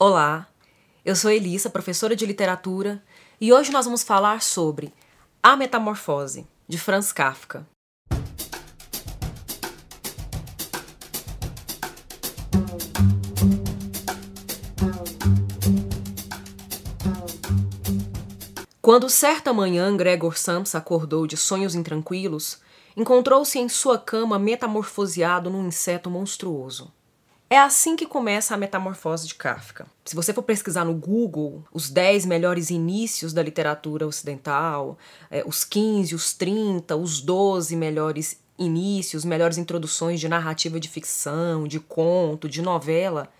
Olá, eu sou Elissa, professora de literatura, e hoje nós vamos falar sobre A Metamorfose, de Franz Kafka. Quando certa manhã Gregor Samsa acordou de sonhos intranquilos, encontrou-se em sua cama metamorfoseado num inseto monstruoso. É assim que começa a metamorfose de Kafka. Se você for pesquisar no Google os 10 melhores inícios da literatura ocidental, os 15, os 30, os 12 melhores inícios, melhores introduções de narrativa de ficção, de conto, de novela,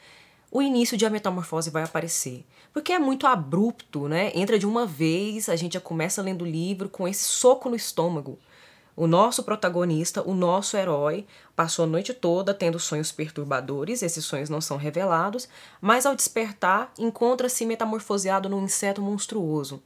o início de A Metamorfose vai aparecer. Porque é muito abrupto, né? Entra de uma vez, a gente já começa lendo o livro com esse soco no estômago. O nosso protagonista, o nosso herói, passou a noite toda tendo sonhos perturbadores, esses sonhos não são revelados, mas ao despertar, encontra-se metamorfoseado num inseto monstruoso.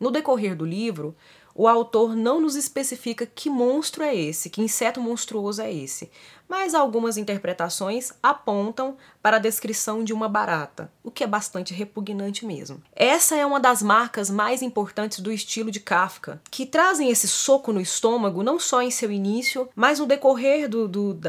No decorrer do livro, o autor não nos especifica que monstro é esse, que inseto monstruoso é esse, mas algumas interpretações apontam para a descrição de uma barata, o que é bastante repugnante mesmo. Essa é uma das marcas mais importantes do estilo de Kafka, que trazem esse soco no estômago não só em seu início, mas no decorrer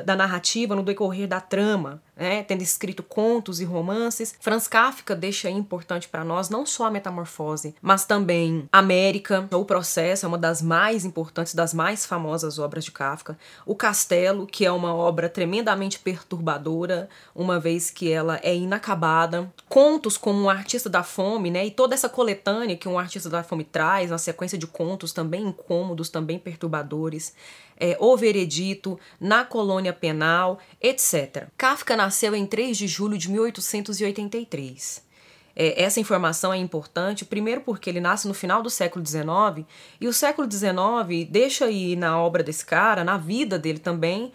da narrativa, no decorrer da trama, né? Tendo escrito contos e romances, Franz Kafka deixa importante para nós não só a metamorfose, mas também América, O Processo, é uma das mais importantes, das mais famosas obras de Kafka, O Castelo, que é uma obra tremendamente perturbadora, uma vez que ela é inacabada. Contos como Um Artista da Fome, né? E toda essa coletânea que Um Artista da Fome traz, uma sequência de contos também incômodos, também perturbadores. O Veredito, Na Colônia Penal, etc. Kafka nasceu em 3 de julho de 1883. Essa informação é importante, primeiro porque ele nasce no final do século XIX, e o século XIX deixa aí na obra desse cara, na vida dele também,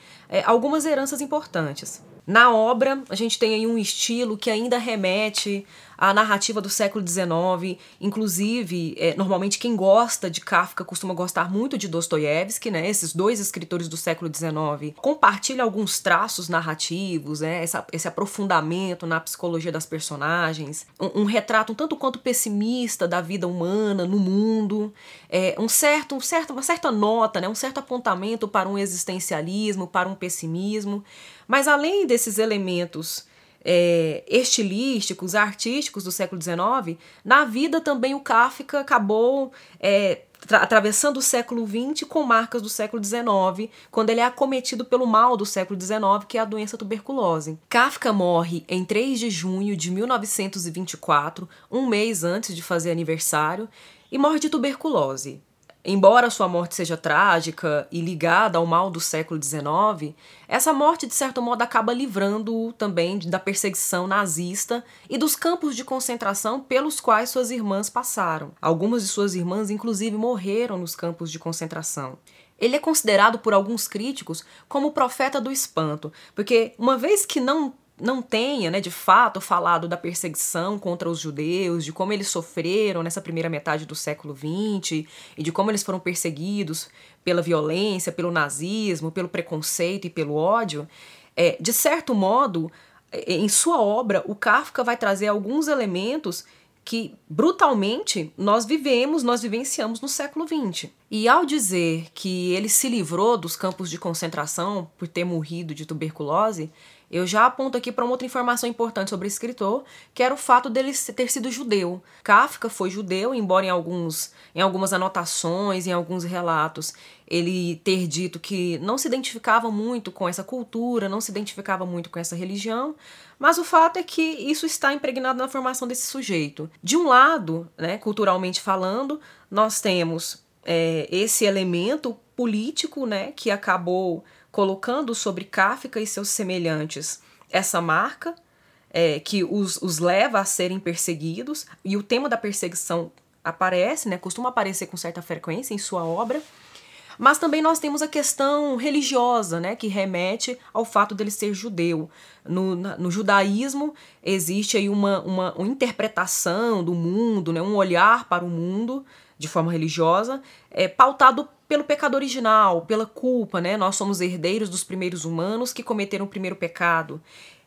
algumas heranças importantes. Na obra, a gente tem aí um estilo que ainda remete à narrativa do século XIX, inclusive, normalmente quem gosta de Kafka costuma gostar muito de Dostoiévski, né? Esses dois escritores do século XIX compartilham alguns traços narrativos, né? Esse aprofundamento na psicologia das personagens, um retrato um tanto quanto pessimista da vida humana no mundo, uma certa nota, né? Um certo apontamento para um existencialismo, para um pessimismo, mas além desses elementos estilísticos, artísticos do século XIX, na vida também o Kafka acabou atravessando o século XX com marcas do século XIX, quando ele é acometido pelo mal do século XIX, que é a doença tuberculose. Kafka morre em 3 de junho de 1924, um mês antes de fazer aniversário, e morre de tuberculose. Embora sua morte seja trágica e ligada ao mal do século XIX, essa morte, de certo modo, acaba livrando-o também da perseguição nazista e dos campos de concentração pelos quais suas irmãs passaram. Algumas de suas irmãs, inclusive, morreram nos campos de concentração. Ele é considerado por alguns críticos como o profeta do espanto, porque uma vez que não tenha, né, de fato, falado da perseguição contra os judeus, de como eles sofreram nessa primeira metade do século XX e de como eles foram perseguidos pela violência, pelo nazismo, pelo preconceito e pelo ódio, de certo modo, em sua obra, o Kafka vai trazer alguns elementos que, brutalmente, nós vivenciamos no século XX. E ao dizer que ele se livrou dos campos de concentração por ter morrido de tuberculose, eu já aponto aqui para uma outra informação importante sobre o escritor, que era o fato dele ter sido judeu. Kafka foi judeu, embora em algumas anotações, em alguns relatos, ele ter dito que não se identificava muito com essa cultura, não se identificava muito com essa religião, mas o fato é que isso está impregnado na formação desse sujeito. De um lado, né, culturalmente falando, nós temos esse elemento político, né, que acabou colocando sobre Kafka e seus semelhantes essa marca que os leva a serem perseguidos, e o tema da perseguição aparece, né, costuma aparecer com certa frequência em sua obra, mas também nós temos a questão religiosa, né, que remete ao fato dele ser judeu. No judaísmo existe aí uma interpretação do mundo, né, um olhar para o mundo de forma religiosa, pautado pelo pecado original, pela culpa, né? Nós somos herdeiros dos primeiros humanos que cometeram o primeiro pecado.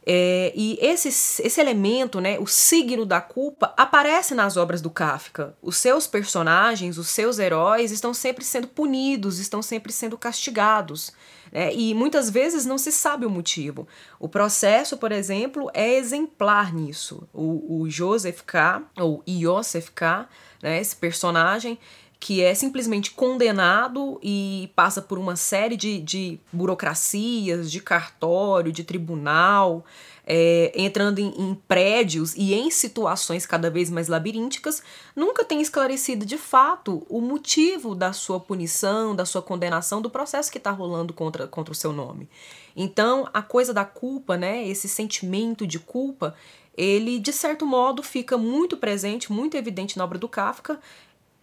E esse elemento, né, o signo da culpa, aparece nas obras do Kafka. Os seus personagens, os seus heróis estão sempre sendo punidos, estão sempre sendo castigados, né, e muitas vezes não se sabe o motivo. O processo, por exemplo, é exemplar nisso. O Joseph K., ou Iosef K., né, esse personagem, que é simplesmente condenado e passa por uma série de burocracias, de cartório, de tribunal, entrando em prédios e em situações cada vez mais labirínticas, nunca tem esclarecido de fato o motivo da sua punição, da sua condenação, do processo que está rolando contra o seu nome. Então, a coisa da culpa, né, esse sentimento de culpa, ele, de certo modo, fica muito presente, muito evidente na obra do Kafka,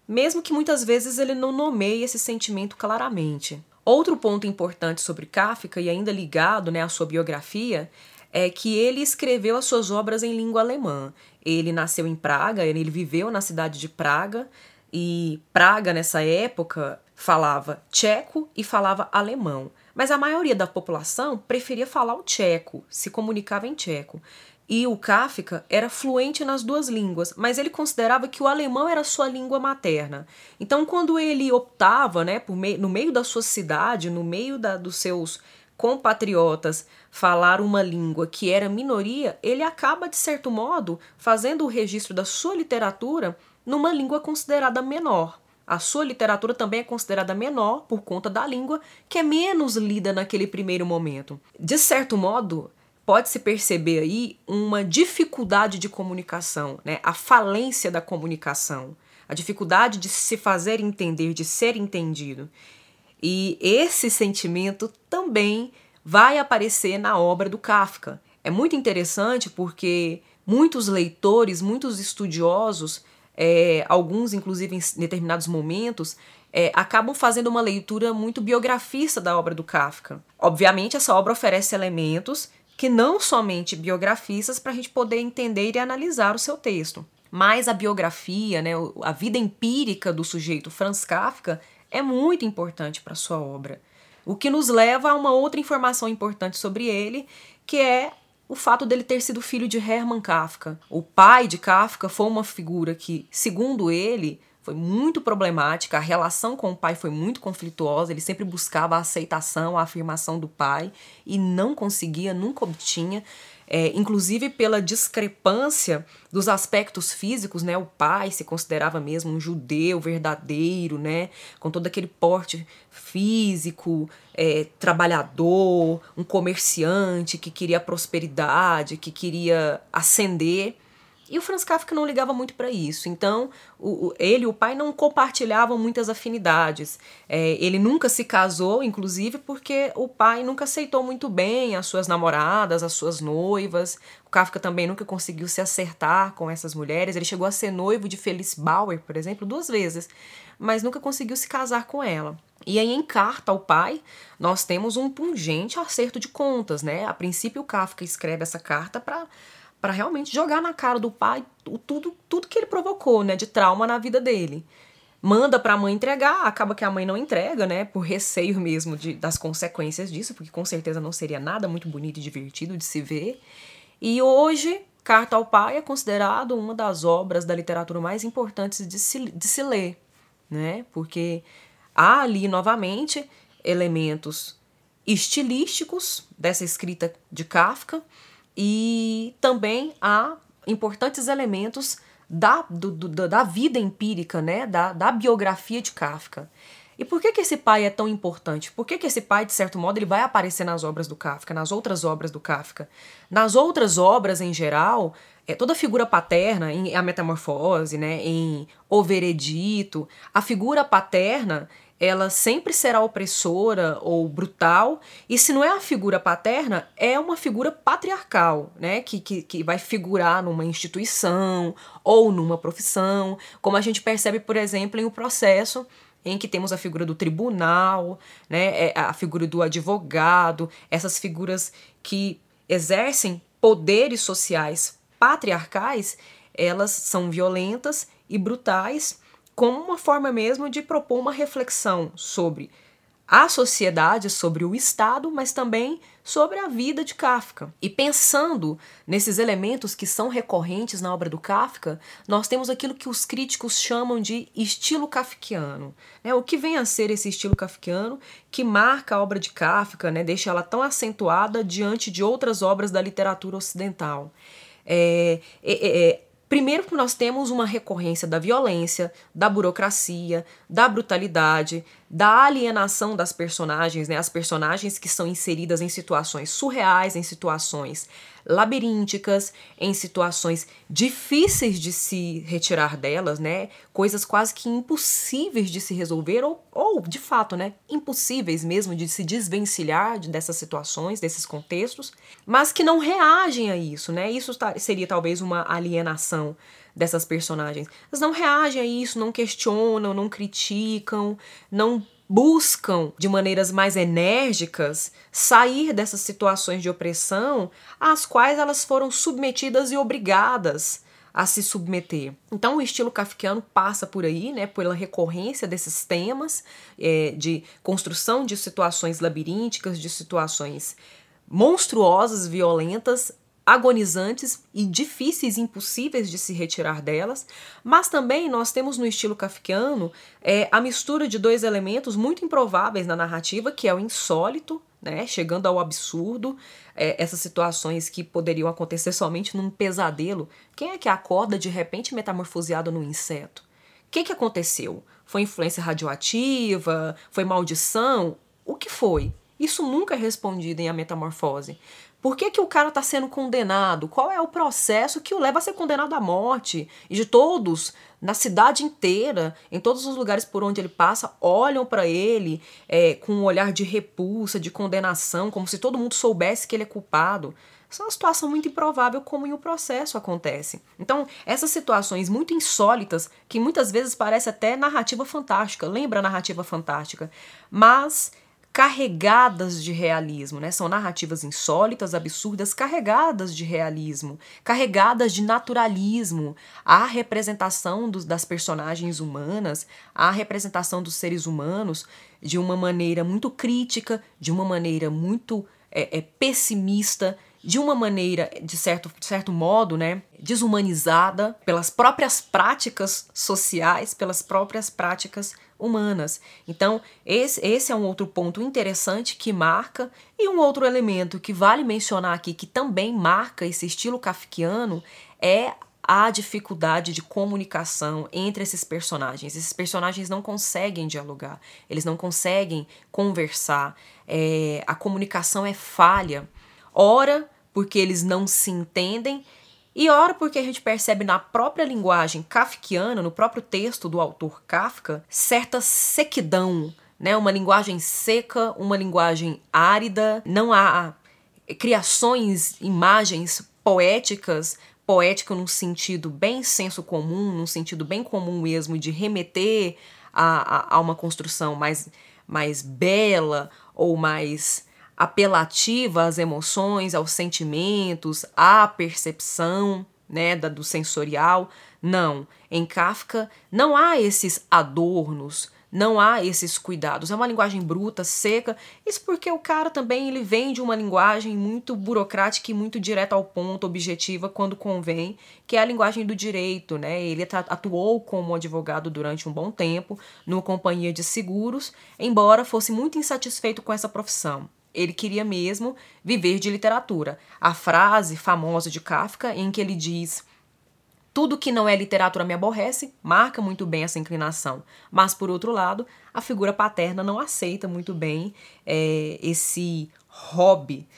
mesmo que muitas vezes ele não nomeie esse sentimento claramente. Outro ponto importante sobre Kafka, e ainda ligado, né, à sua biografia, é que ele escreveu as suas obras em língua alemã. Ele nasceu em Praga, ele viveu na cidade de Praga, e Praga, nessa época, falava tcheco e falava alemão. Mas a maioria da população preferia falar o tcheco, se comunicava em tcheco. E o Kafka era fluente nas duas línguas, mas ele considerava que o alemão era sua língua materna. Então, quando ele optava, né, no meio da sua cidade, no meio dos seus compatriotas, falar uma língua que era minoria, ele acaba, de certo modo, fazendo o registro da sua literatura numa língua considerada menor. A sua literatura também é considerada menor por conta da língua, que é menos lida naquele primeiro momento. De certo modo, pode-se perceber aí uma dificuldade de comunicação, né? A falência da comunicação, a dificuldade de se fazer entender, de ser entendido. E esse sentimento também vai aparecer na obra do Kafka. É muito interessante porque muitos leitores, muitos estudiosos, alguns inclusive em determinados momentos, acabam fazendo uma leitura muito biografista da obra do Kafka. Obviamente essa obra oferece elementos que não somente biografistas para a gente poder entender e analisar o seu texto. Mas a biografia, né, a vida empírica do sujeito Franz Kafka é muito importante para a sua obra. O que nos leva a uma outra informação importante sobre ele, que é o fato dele ter sido filho de Hermann Kafka. O pai de Kafka foi uma figura que, segundo ele, foi muito problemática, a relação com o pai foi muito conflituosa, ele sempre buscava a aceitação, a afirmação do pai, e não conseguia, nunca obtinha, inclusive pela discrepância dos aspectos físicos, né? O pai se considerava mesmo um judeu verdadeiro, né? Com todo aquele porte físico, trabalhador, um comerciante que queria prosperidade, que queria ascender. E o Franz Kafka não ligava muito para isso, então ele e o pai não compartilhavam muitas afinidades. Ele nunca se casou, inclusive, porque o pai nunca aceitou muito bem as suas namoradas, as suas noivas. O Kafka também nunca conseguiu se acertar com essas mulheres. Ele chegou a ser noivo de Felice Bauer, por exemplo, 2 vezes, mas nunca conseguiu se casar com ela. E aí, em carta ao pai, nós temos um pungente acerto de contas, né? A princípio, o Kafka escreve essa carta para realmente jogar na cara do pai tudo que ele provocou, né, de trauma na vida dele. Manda para a mãe entregar, acaba que a mãe não entrega, né, por receio mesmo das consequências disso, porque com certeza não seria nada muito bonito e divertido de se ver. E hoje, Carta ao Pai é considerado uma das obras da literatura mais importantes de se ler, né, porque há ali, novamente, elementos estilísticos dessa escrita de Kafka, e também há importantes elementos da vida empírica, né? da biografia de Kafka. E por que esse pai é tão importante? Por que esse pai, de certo modo, ele vai aparecer nas obras do Kafka, nas outras obras do Kafka? Nas outras obras, em geral, toda a figura paterna, em A Metamorfose, né? Em O Veredito, a figura paterna, ela sempre será opressora ou brutal, e se não é a figura paterna, é uma figura patriarcal, né? Que vai figurar numa instituição ou numa profissão, como a gente percebe, por exemplo, em O Processo, em que temos a figura do tribunal, né? A figura do advogado, essas figuras que exercem poderes sociais patriarcais, elas são violentas e brutais, como uma forma mesmo de propor uma reflexão sobre a sociedade, sobre o Estado, mas também sobre a vida de Kafka. E pensando nesses elementos que são recorrentes na obra do Kafka, nós temos aquilo que os críticos chamam de estilo kafkiano. O que vem a ser esse estilo kafkiano que marca a obra de Kafka, deixa ela tão acentuada diante de outras obras da literatura ocidental? Primeiro que nós temos uma recorrência da violência, da burocracia, da brutalidade, da alienação das personagens, as personagens que são inseridas em situações surreais, em situações labirínticas, em situações difíceis de se retirar delas, coisas quase que impossíveis de se resolver ou de fato, impossíveis mesmo de se desvencilhar dessas situações, desses contextos, mas que não reagem a isso, Isso seria talvez uma alienação dessas personagens. Elas não reagem a isso, não questionam, não criticam, não buscam de maneiras mais enérgicas sair dessas situações de opressão às quais elas foram submetidas e obrigadas a se submeter. Então o estilo kafkiano passa por aí, pela recorrência desses temas de construção de situações labirínticas, de situações monstruosas, violentas, agonizantes e difíceis, impossíveis de se retirar delas, mas também nós temos no estilo kafkiano a mistura de dois elementos muito improváveis na narrativa, que é o insólito, chegando ao absurdo, essas situações que poderiam acontecer somente num pesadelo. Quem é que acorda de repente metamorfoseado num inseto? O que aconteceu? Foi influência radioativa? Foi maldição? O que foi? Isso nunca é respondido em A Metamorfose. Por que o cara está sendo condenado? Qual é o processo que o leva a ser condenado à morte? E de todos, na cidade inteira, em todos os lugares por onde ele passa, olham para ele com um olhar de repulsa, de condenação, como se todo mundo soubesse que ele é culpado. Essa é uma situação muito improvável, como em um processo acontece. Então, essas situações muito insólitas, que muitas vezes parece até narrativa fantástica, lembra a narrativa fantástica, mas carregadas de realismo, São narrativas insólitas, absurdas, carregadas de realismo, carregadas de naturalismo. A representação das personagens humanas, a representação dos seres humanos de uma maneira muito crítica, de uma maneira muito pessimista, de uma maneira, de certo modo, desumanizada pelas próprias práticas sociais, pelas próprias práticas humanas. Então, esse é um outro ponto interessante que marca, e um outro elemento que vale mencionar aqui, que também marca esse estilo kafkiano, é a dificuldade de comunicação entre esses personagens. Esses personagens não conseguem dialogar, eles não conseguem conversar, a comunicação é falha. Ora, porque eles não se entendem, e ora, porque a gente percebe na própria linguagem kafkiana, no próprio texto do autor Kafka, certa sequidão, Uma linguagem seca, uma linguagem árida, não há criações, imagens poética num sentido bem senso comum, num sentido bem comum mesmo, de remeter a uma construção mais bela ou mais apelativa às emoções, aos sentimentos, à percepção, do sensorial. Não, em Kafka não há esses adornos, não há esses cuidados. É uma linguagem bruta, seca. Isso porque o cara também ele vem de uma linguagem muito burocrática e muito direta ao ponto, objetiva, quando convém, que é a linguagem do direito, Ele atuou como advogado durante um bom tempo numa companhia de seguros, embora fosse muito insatisfeito com essa profissão. Ele queria mesmo viver de literatura. A frase famosa de Kafka, em que ele diz: "Tudo que não é literatura me aborrece", marca muito bem essa inclinação. Mas, por outro lado, a figura paterna não aceita muito bem esse hobby,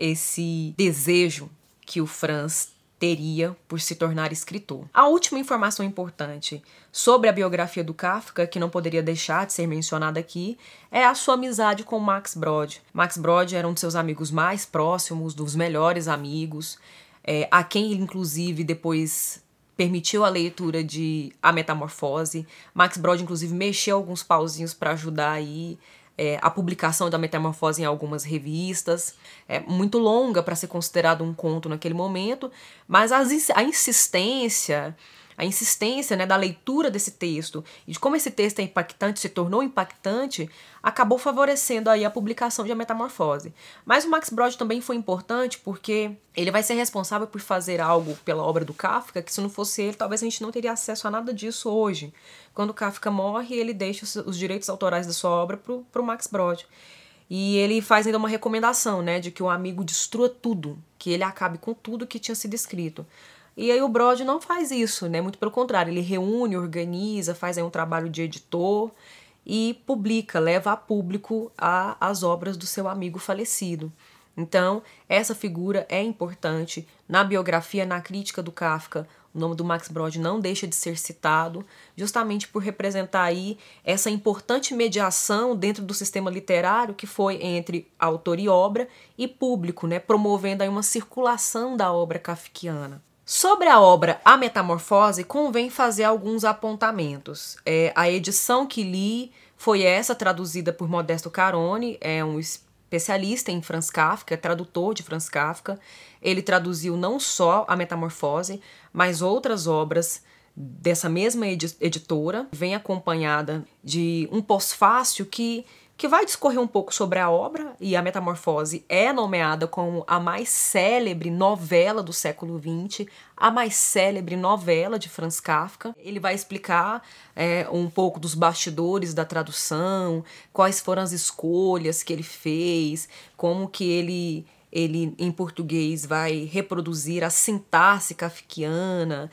esse desejo que o Franz teria por se tornar escritor. A última informação importante sobre a biografia do Kafka, que não poderia deixar de ser mencionada aqui, é a sua amizade com Max Brod. Max Brod era um de seus amigos mais próximos, dos melhores amigos, a quem ele, inclusive, depois permitiu a leitura de A Metamorfose. Max Brod, inclusive, mexeu alguns pauzinhos para ajudar aí a publicação da Metamorfose em algumas revistas, muito longa para ser considerado um conto naquele momento, mas a insistência a insistência, né, da leitura desse texto e de como esse texto é impactante, se tornou impactante, acabou favorecendo aí a publicação de A Metamorfose. Mas o Max Brod também foi importante porque ele vai ser responsável por fazer algo pela obra do Kafka, que se não fosse ele, talvez a gente não teria acesso a nada disso hoje. Quando Kafka morre, ele deixa os direitos autorais da sua obra para o Max Brod. E ele faz ainda uma recomendação, né, de que o amigo destrua tudo, que ele acabe com tudo que tinha sido escrito. E aí o Brod não faz isso, né, muito pelo contrário, ele reúne, organiza, faz aí um trabalho de editor e publica, leva a público as obras do seu amigo falecido. Então, essa figura é importante na biografia, na crítica do Kafka. O nome do Max Brod não deixa de ser citado, justamente por representar aí essa importante mediação dentro do sistema literário que foi entre autor e obra e público, né, promovendo aí uma circulação da obra kafkiana. Sobre a obra A Metamorfose, convém fazer alguns apontamentos. A edição que li foi essa, traduzida por Modesto Carone, é um especialista em Franz Kafka, tradutor de Franz Kafka. Ele traduziu não só A Metamorfose, mas outras obras dessa mesma editora. Vem acompanhada de um pós-fácio que vai discorrer um pouco sobre a obra, e A Metamorfose é nomeada como a mais célebre novela do século XX, a mais célebre novela de Franz Kafka. Ele vai explicar um pouco dos bastidores da tradução, quais foram as escolhas que ele fez, como que ele em português vai reproduzir a sintaxe kafkiana,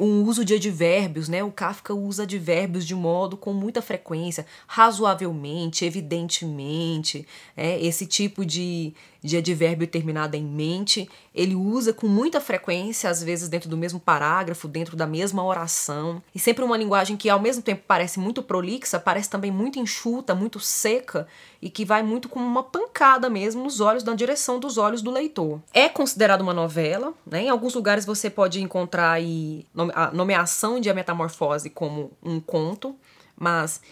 um uso de advérbios, né? O Kafka usa advérbios de modo com muita frequência, razoavelmente, evidentemente, esse tipo de advérbio terminado em mente, ele usa com muita frequência, às vezes dentro do mesmo parágrafo, dentro da mesma oração, e sempre uma linguagem que ao mesmo tempo parece muito prolixa, parece também muito enxuta, muito seca, e que vai muito como uma pancada mesmo nos olhos, na direção dos olhos do leitor. É considerada uma novela, né? Em alguns lugares você pode encontrar aí a nomeação de A Metamorfose como um conto, mas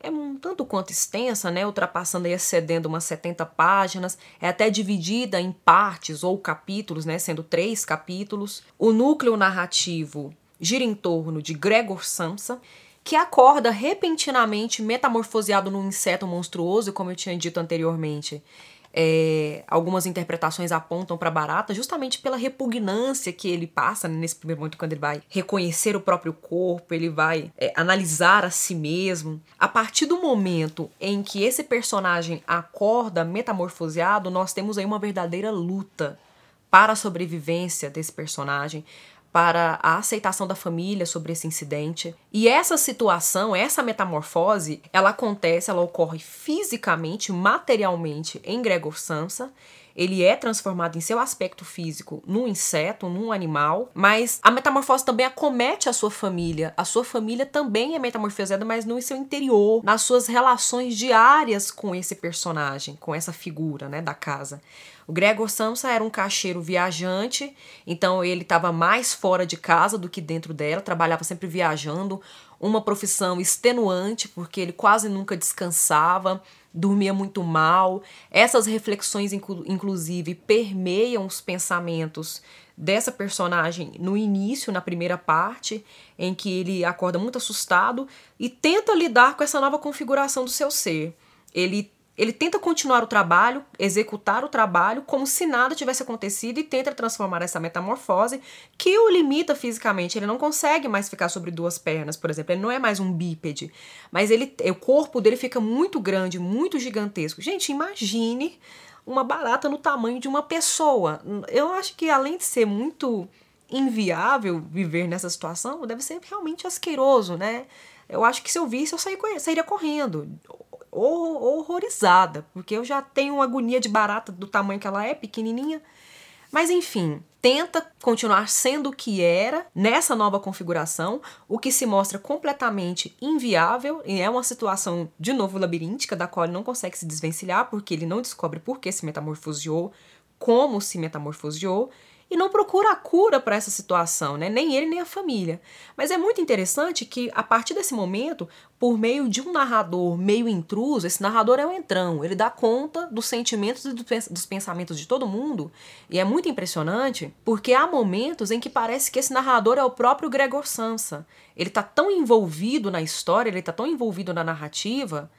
é um tanto quanto extensa, né, ultrapassando e excedendo umas 70 páginas, é até dividida em partes ou capítulos, né, sendo 3 capítulos. O núcleo narrativo gira em torno de Gregor Samsa, que acorda repentinamente metamorfoseado num inseto monstruoso, e como eu tinha dito anteriormente, algumas interpretações apontam para a barata, justamente pela repugnância que ele passa nesse primeiro momento, quando ele vai reconhecer o próprio corpo, ele vai analisar a si mesmo. A partir do momento em que esse personagem acorda metamorfoseado, nós temos aí uma verdadeira luta para a sobrevivência desse personagem, para a aceitação da família sobre esse incidente. E essa situação, essa metamorfose, ela acontece, ela ocorre fisicamente, materialmente, em Gregor Samsa. Ele é transformado em seu aspecto físico num inseto, num animal, mas a metamorfose também acomete a sua família. A sua família também é metamorfoseada, mas no seu interior, nas suas relações diárias com esse personagem, com essa figura, né, da casa. O Gregor Samsa era um caixeiro viajante, então ele estava mais fora de casa do que dentro dela, trabalhava sempre viajando, uma profissão extenuante, porque ele quase nunca descansava, dormia muito mal. Essas reflexões, inclusive, permeiam os pensamentos dessa personagem no início, na primeira parte, em que ele acorda muito assustado e tenta lidar com essa nova configuração do seu ser. Ele tenta continuar o trabalho, executar o trabalho, como se nada tivesse acontecido, e tenta transformar essa metamorfose que o limita fisicamente. Ele não consegue mais ficar sobre 2 pernas, por exemplo. Ele não é mais um bípede, mas o corpo dele fica muito grande, muito gigantesco. Gente, imagine uma barata no tamanho de uma pessoa. Eu acho que, além de ser muito inviável viver nessa situação, deve ser realmente asqueroso, né? Eu acho que se eu visse, eu sairia correndo, horrorizada, porque eu já tenho uma agonia de barata do tamanho que ela é, pequenininha. Mas enfim, tenta continuar sendo o que era nessa nova configuração, o que se mostra completamente inviável, e é uma situação, de novo, labiríntica, da qual ele não consegue se desvencilhar, porque ele não descobre por que se metamorfoseou, como se metamorfoseou, e não procura a cura para essa situação, né? Nem ele, nem a família. Mas é muito interessante que, a partir desse momento, por meio de um narrador meio intruso, esse narrador é um entrão, ele dá conta dos sentimentos e dos pensamentos de todo mundo, e é muito impressionante, porque há momentos em que parece que esse narrador é o próprio Gregor Samsa. Ele está tão envolvido na história, ele está tão envolvido na narrativa,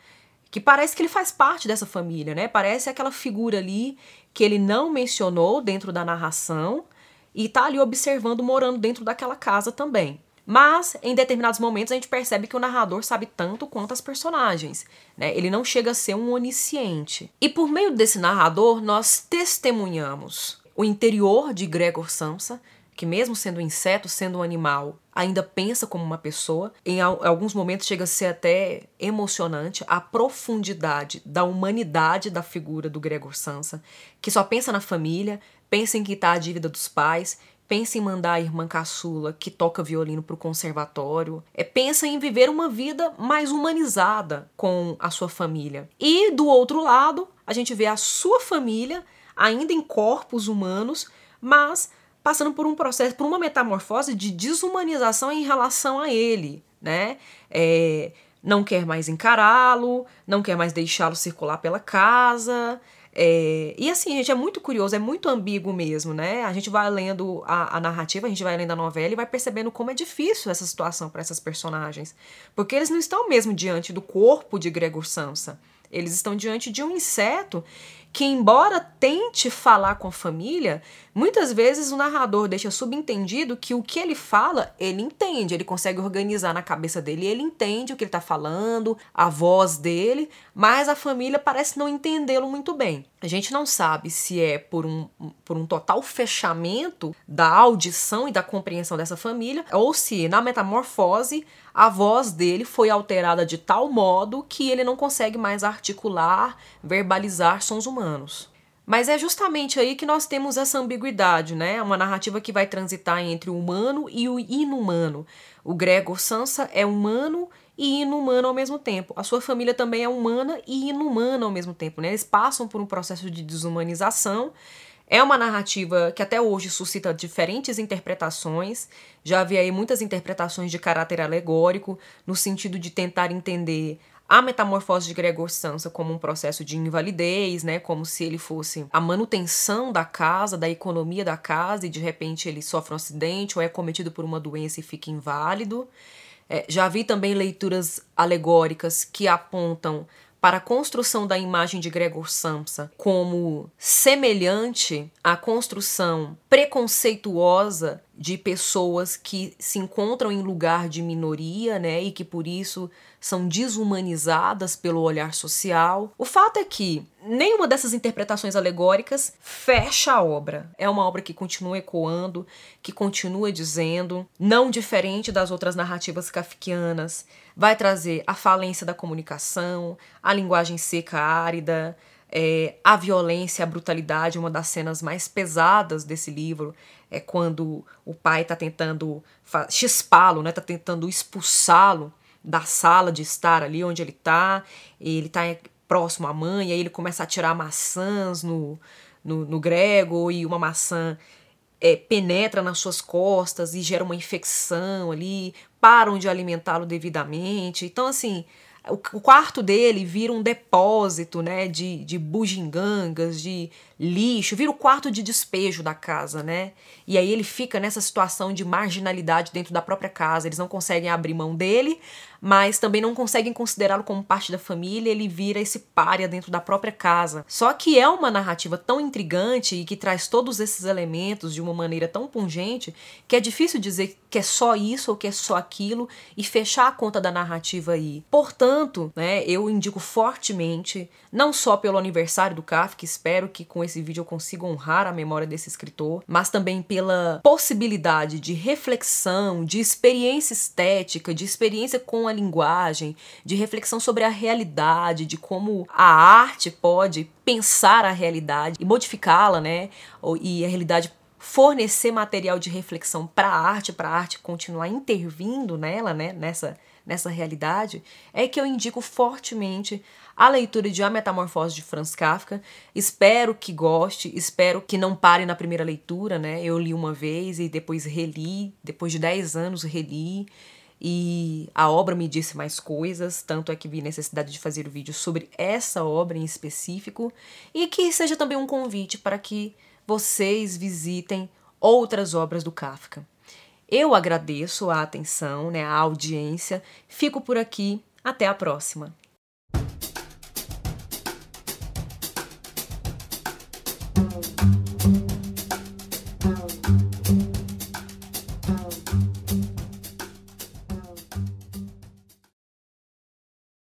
que parece que ele faz parte dessa família, né? Parece aquela figura ali que ele não mencionou dentro da narração e tá ali observando, morando dentro daquela casa também. Mas, em determinados momentos, a gente percebe que o narrador sabe tanto quanto as personagens, né? Ele não chega a ser um onisciente. E por meio desse narrador, nós testemunhamos o interior de Gregor Samsa, que mesmo sendo um inseto, sendo um animal, ainda pensa como uma pessoa. Em alguns momentos chega a ser até emocionante a profundidade da humanidade da figura do Gregor Samsa, que só pensa na família, pensa em quitar a dívida dos pais, pensa em mandar a irmã caçula, que toca violino, para o conservatório, pensa em viver uma vida mais humanizada com a sua família. E, do outro lado, a gente vê a sua família, ainda em corpos humanos, mas passando por um processo, por uma metamorfose de desumanização em relação a ele, né? Não quer mais encará-lo, não quer mais deixá-lo circular pela casa. E assim, gente, é muito curioso, é muito ambíguo mesmo, né? A gente vai lendo a narrativa, a gente vai lendo a novela e vai percebendo como é difícil essa situação para essas personagens. Porque eles não estão mesmo diante do corpo de Gregor Samsa. Eles estão diante de um inseto que, embora tente falar com a família, muitas vezes o narrador deixa subentendido que o que ele fala, ele entende. Ele consegue organizar na cabeça dele, ele entende o que ele está falando, a voz dele, mas a família parece não entendê-lo muito bem. A gente não sabe se é por um total fechamento da audição e da compreensão dessa família, ou se, na metamorfose, a voz dele foi alterada de tal modo que ele não consegue mais articular, verbalizar sons humanos. Mas é justamente aí que nós temos essa ambiguidade, né? Uma narrativa que vai transitar entre o humano e o inumano. O Gregor Samsa é humano e inumano ao mesmo tempo. A sua família também é humana e inumana ao mesmo tempo, né? Eles passam por um processo de desumanização. É uma narrativa que até hoje suscita diferentes interpretações. Já havia aí muitas interpretações de caráter alegórico, no sentido de tentar entender a metamorfose de Gregor Samsa como um processo de invalidez, né? Como se ele fosse a manutenção da casa, da economia da casa, e de repente ele sofre um acidente ou é cometido por uma doença e fica inválido. Já vi também leituras alegóricas que apontam para a construção da imagem de Gregor Samsa como semelhante à construção preconceituosa de pessoas que se encontram em lugar de minoria, né, e que por isso são desumanizadas pelo olhar social. O fato é que nenhuma dessas interpretações alegóricas fecha a obra. É uma obra que continua ecoando, que continua dizendo, não diferente das outras narrativas kafkianas, vai trazer a falência da comunicação, a linguagem seca, árida, a violência, a brutalidade. Uma das cenas mais pesadas desse livro é quando o pai está tentando chispá-lo, né? Está tentando expulsá-lo da sala de estar ali onde ele está, ele está próximo à mãe, aí ele começa a tirar maçãs no Gregor, e uma maçã penetra nas suas costas e gera uma infecção ali, param de alimentá-lo devidamente. Então, assim, o quarto dele vira um depósito, né, de bugigangas, de lixo, vira o quarto de despejo da casa, né? E aí ele fica nessa situação de marginalidade dentro da própria casa. Eles não conseguem abrir mão dele, mas também não conseguem considerá-lo como parte da família. Ele vira esse pária dentro da própria casa. Só que é uma narrativa tão intrigante e que traz todos esses elementos de uma maneira tão pungente que é difícil dizer que é só isso ou que é só aquilo e fechar a conta da narrativa aí. Portanto, né, eu indico fortemente, não só pelo aniversário do Kafka, espero que com esse vídeo eu consigo honrar a memória desse escritor, mas também pela possibilidade de reflexão, de experiência estética, de experiência com a linguagem, de reflexão sobre a realidade, de como a arte pode pensar a realidade e modificá-la, né? E a realidade fornecer material de reflexão para a arte continuar intervindo nela, né, nessa realidade, é que eu indico fortemente a leitura de A Metamorfose de Franz Kafka. Espero que goste, espero que não pare na primeira leitura, né? Eu li uma vez e depois reli, depois de 10 anos reli, e a obra me disse mais coisas, tanto é que vi necessidade de fazer o vídeo sobre essa obra em específico, e que seja também um convite para que vocês visitem outras obras do Kafka. Eu agradeço a atenção, né, a audiência. Fico por aqui. Até a próxima.